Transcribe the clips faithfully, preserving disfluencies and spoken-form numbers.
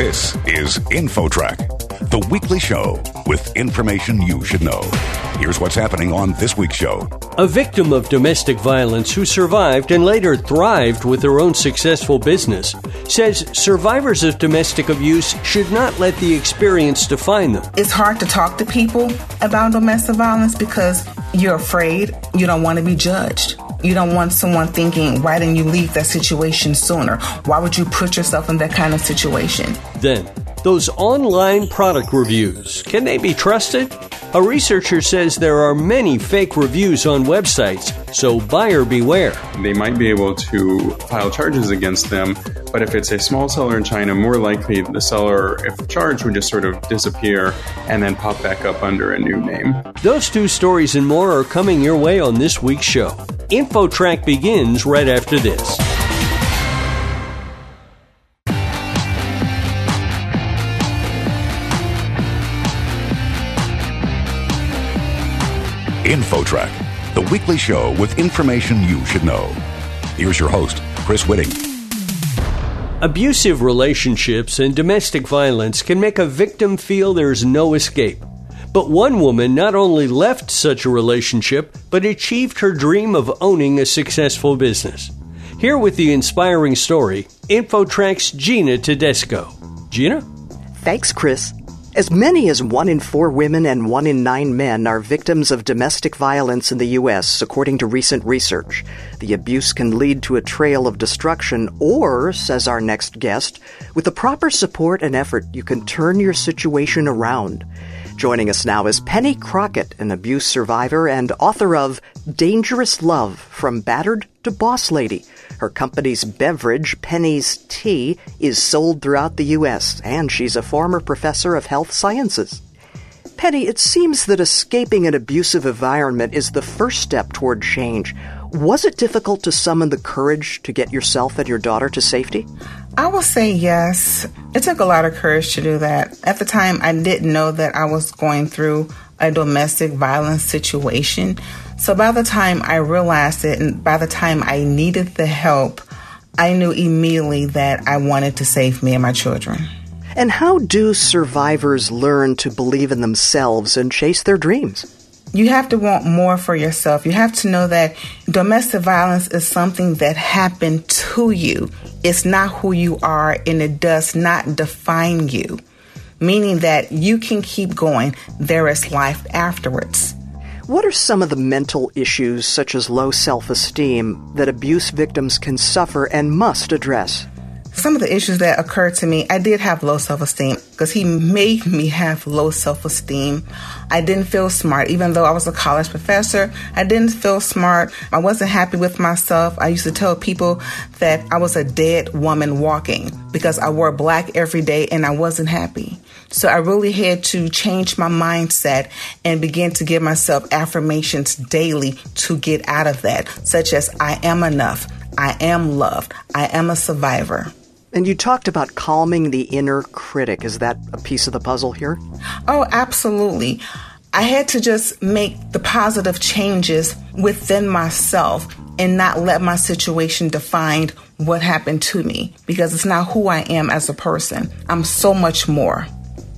This is InfoTrack, the weekly show with information you should know. Here's what's happening on this week's show. A victim of domestic violence who survived and later thrived with her own successful business says survivors of domestic abuse should not let the experience define them. It's hard to talk to people about domestic violence because you're afraid. You don't want to be judged. You don't want someone thinking, why didn't you leave that situation sooner? Why would you put yourself in that kind of situation? Then, those online product reviews, can they be trusted? A researcher says there are many fake reviews on websites, so buyer beware. They might be able to file charges against them, but if it's a small seller in China, more likely the seller, if charged, would just sort of disappear and then pop back up under a new name. Those two stories and more are coming your way on this week's show. InfoTrack begins right after this. InfoTrack, the weekly show with information you should know. Here's your host, Chris Whitting. Abusive relationships and domestic violence can make a victim feel there's no escape. But one woman not only left such a relationship, but achieved her dream of owning a successful business. Here with the inspiring story, InfoTrack's Gina Tedesco. Gina? Thanks, Chris. As many as one in four women and one in nine men are victims of domestic violence in the U S, according to recent research. The abuse can lead to a trail of destruction or, says our next guest, with the proper support and effort, you can turn your situation around. Joining us now is Penny Crockett, an abuse survivor and author of Dangerous Love, From Battered to Boss Lady. Her company's beverage, Penny's Tea, is sold throughout the U S, and she's a former professor of health sciences. Penny, it seems that escaping an abusive environment is the first step toward change. Was it difficult to summon the courage to get yourself and your daughter to safety? I will say yes. It took a lot of courage to do that. At the time, I didn't know that I was going through a domestic violence situation. So by the time I realized it and by the time I needed the help, I knew immediately that I wanted to save me and my children. And how do survivors learn to believe in themselves and chase their dreams? You have to want more for yourself. You have to know that domestic violence is something that happened to you. It's not who you are, and it does not define you, meaning that you can keep going. There is life afterwards. What are some of the mental issues, such as low self-esteem, that abuse victims can suffer and must address? Some of the issues that occurred to me, I did have low self-esteem because he made me have low self-esteem. I didn't feel smart. Even though I was a college professor, I didn't feel smart. I wasn't happy with myself. I used to tell people that I was a dead woman walking because I wore black every day and I wasn't happy. So I really had to change my mindset and begin to give myself affirmations daily to get out of that, such as I am enough, I am loved, I am a survivor. And you talked about calming the inner critic. Is that a piece of the puzzle here? Oh, absolutely. I had to just make the positive changes within myself and not let my situation define what happened to me, because it's not who I am as a person. I'm so much more.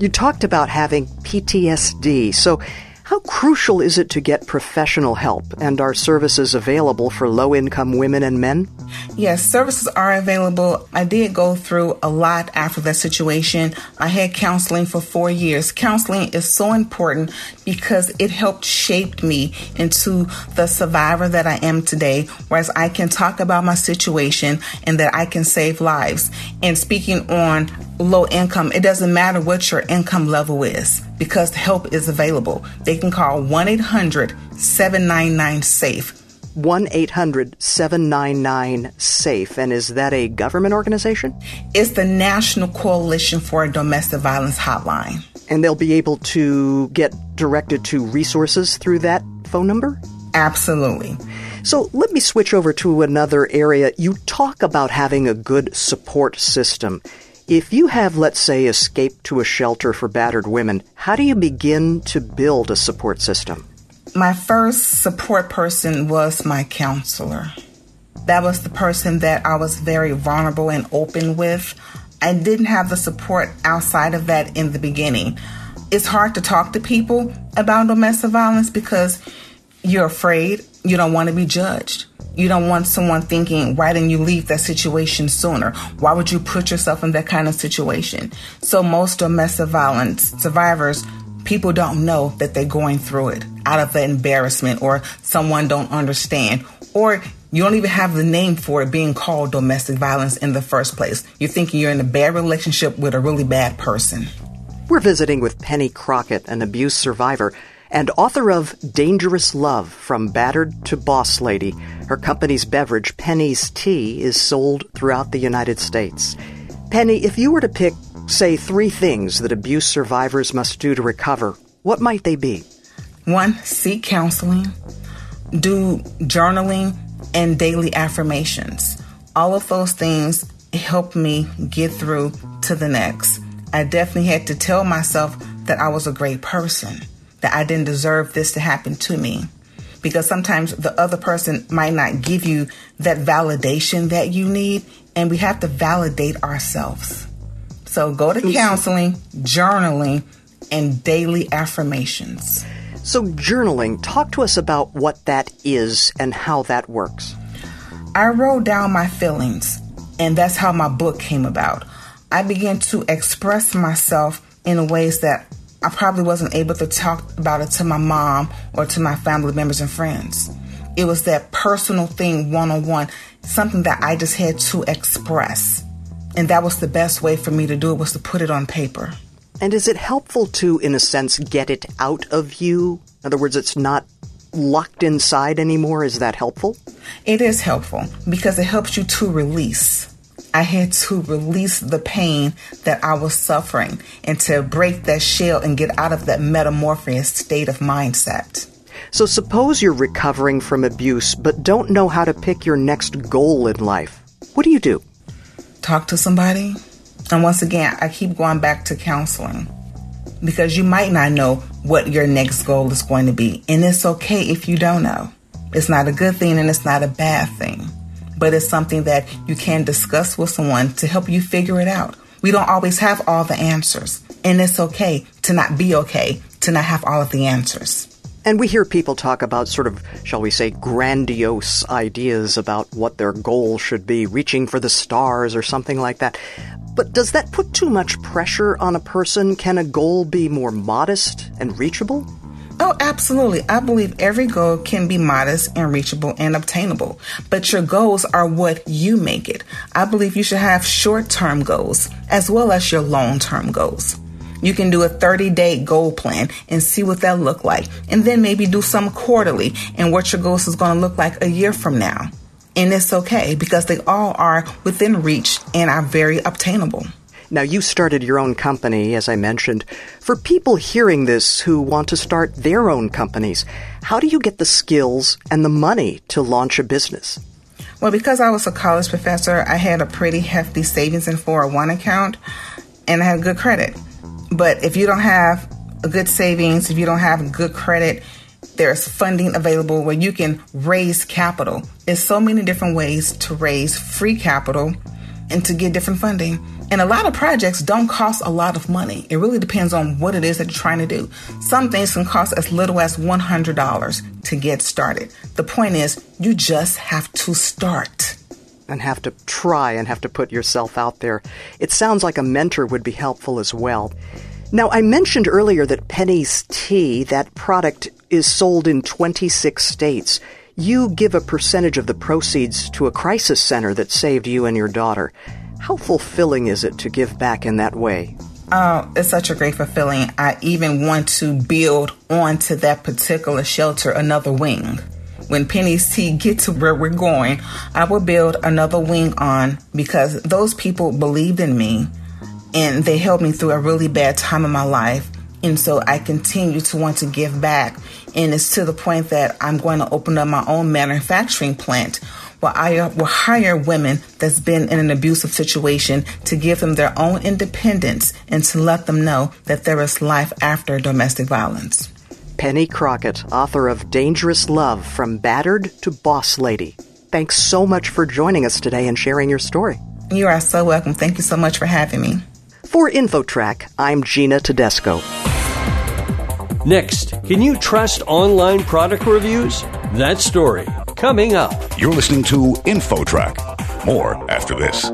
You talked about having P T S D, so how crucial is it to get professional help, and are services available for low-income women and men? Yes, services are available. I did go through a lot after that situation. I had counseling for four years. Counseling is so important because it helped shape me into the survivor that I am today, whereas I can talk about my situation and that I can save lives. And speaking on low income, it doesn't matter what your income level is because help is available. They can call one eight hundred seven nine nine SAFE. one eight hundred seven nine nine SAFE. And is that a government organization? It's the National Coalition for a Domestic Violence Hotline. And they'll be able to get directed to resources through that phone number? Absolutely. So let me switch over to another area. You talk about having a good support system. If you have, let's say, escaped to a shelter for battered women, how do you begin to build a support system? My first support person was my counselor. That was the person that I was very vulnerable and open with. I didn't have the support outside of that in the beginning. It's hard to talk to people about domestic violence because you're afraid. You don't want to be judged. You don't want someone thinking, why didn't you leave that situation sooner? Why would you put yourself in that kind of situation? So most domestic violence survivors, people don't know that they're going through it out of the embarrassment, or someone don't understand, or you don't even have the name for it being called domestic violence in the first place. You're thinking you're in a bad relationship with a really bad person. We're visiting with Penny Crockett, an abuse survivor and author of Dangerous Love, From Battered to Boss Lady. Her company's beverage, Penny's Tea, is sold throughout the United States. Penny, if you were to pick, say, three things that abuse survivors must do to recover, what might they be? One, seek counseling. Do journaling and daily affirmations. All of those things helped me get through to the next. I definitely had to tell myself that I was a great person, that I didn't deserve this to happen to me. Because sometimes the other person might not give you that validation that you need, and we have to validate ourselves. So go to counseling, journaling, and daily affirmations. So journaling, talk to us about what that is and how that works. I wrote down my feelings, and that's how my book came about. I began to express myself in ways that I probably wasn't able to talk about it to my mom or to my family members and friends. It was that personal thing, one-on-one, something that I just had to express. And that was the best way for me to do it, was to put it on paper. And is it helpful to, in a sense, get it out of you? In other words, it's not locked inside anymore. Is that helpful? It is helpful because it helps you to release. I had to release the pain that I was suffering and to break that shell and get out of that metamorphosis state of mindset. So suppose you're recovering from abuse but don't know how to pick your next goal in life. What do you do? Talk to somebody. And once again, I keep going back to counseling because you might not know what your next goal is going to be. And it's okay if you don't know. It's not a good thing and it's not a bad thing. But it's something that you can discuss with someone to help you figure it out. We don't always have all the answers. And it's okay to not be okay, to not have all of the answers. And we hear people talk about sort of, shall we say, grandiose ideas about what their goal should be, reaching for the stars or something like that. But does that put too much pressure on a person? Can a goal be more modest and reachable? Oh, absolutely. I believe every goal can be modest and reachable and obtainable, but your goals are what you make it. I believe you should have short-term goals as well as your long-term goals. You can do a thirty-day goal plan and see what that look like, and then maybe do some quarterly and what your goals is going to look like a year from now. And it's okay because they all are within reach and are very obtainable. Now, you started your own company, as I mentioned. For people hearing this who want to start their own companies, how do you get the skills and the money to launch a business? Well, because I was a college professor, I had a pretty hefty savings and four oh one account, and I had good credit. But if you don't have a good savings, if you don't have good credit, there's funding available where you can raise capital. There's so many different ways to raise free capital and to get different funding. And a lot of projects don't cost a lot of money. It really depends on what it is that you're trying to do. Some things can cost as little as one hundred dollars to get started. The point is, you just have to start. And have to try and have to put yourself out there. It sounds like a mentor would be helpful as well. Now, I mentioned earlier that Penny's Tea, that product, is sold in twenty-six states. You give a percentage of the proceeds to a crisis center that saved you and your daughter. How fulfilling is it to give back in that way? Oh, it's such a great fulfilling. I even want to build onto that particular shelter another wing. When Penny's Tea gets to where we're going, I will build another wing on because those people believed in me and they helped me through a really bad time in my life. And so I continue to want to give back. And it's to the point that I'm going to open up my own manufacturing plant where I will hire women that's been in an abusive situation to give them their own independence and to let them know that there is life after domestic violence. Penny Crockett, author of Dangerous Love, From Battered to Boss Lady. Thanks so much for joining us today and sharing your story. You are so welcome. Thank you so much for having me. For InfoTrack, I'm Gina Tedesco. Next, can you trust online product reviews? That story coming up. You're listening to InfoTrack. More after this.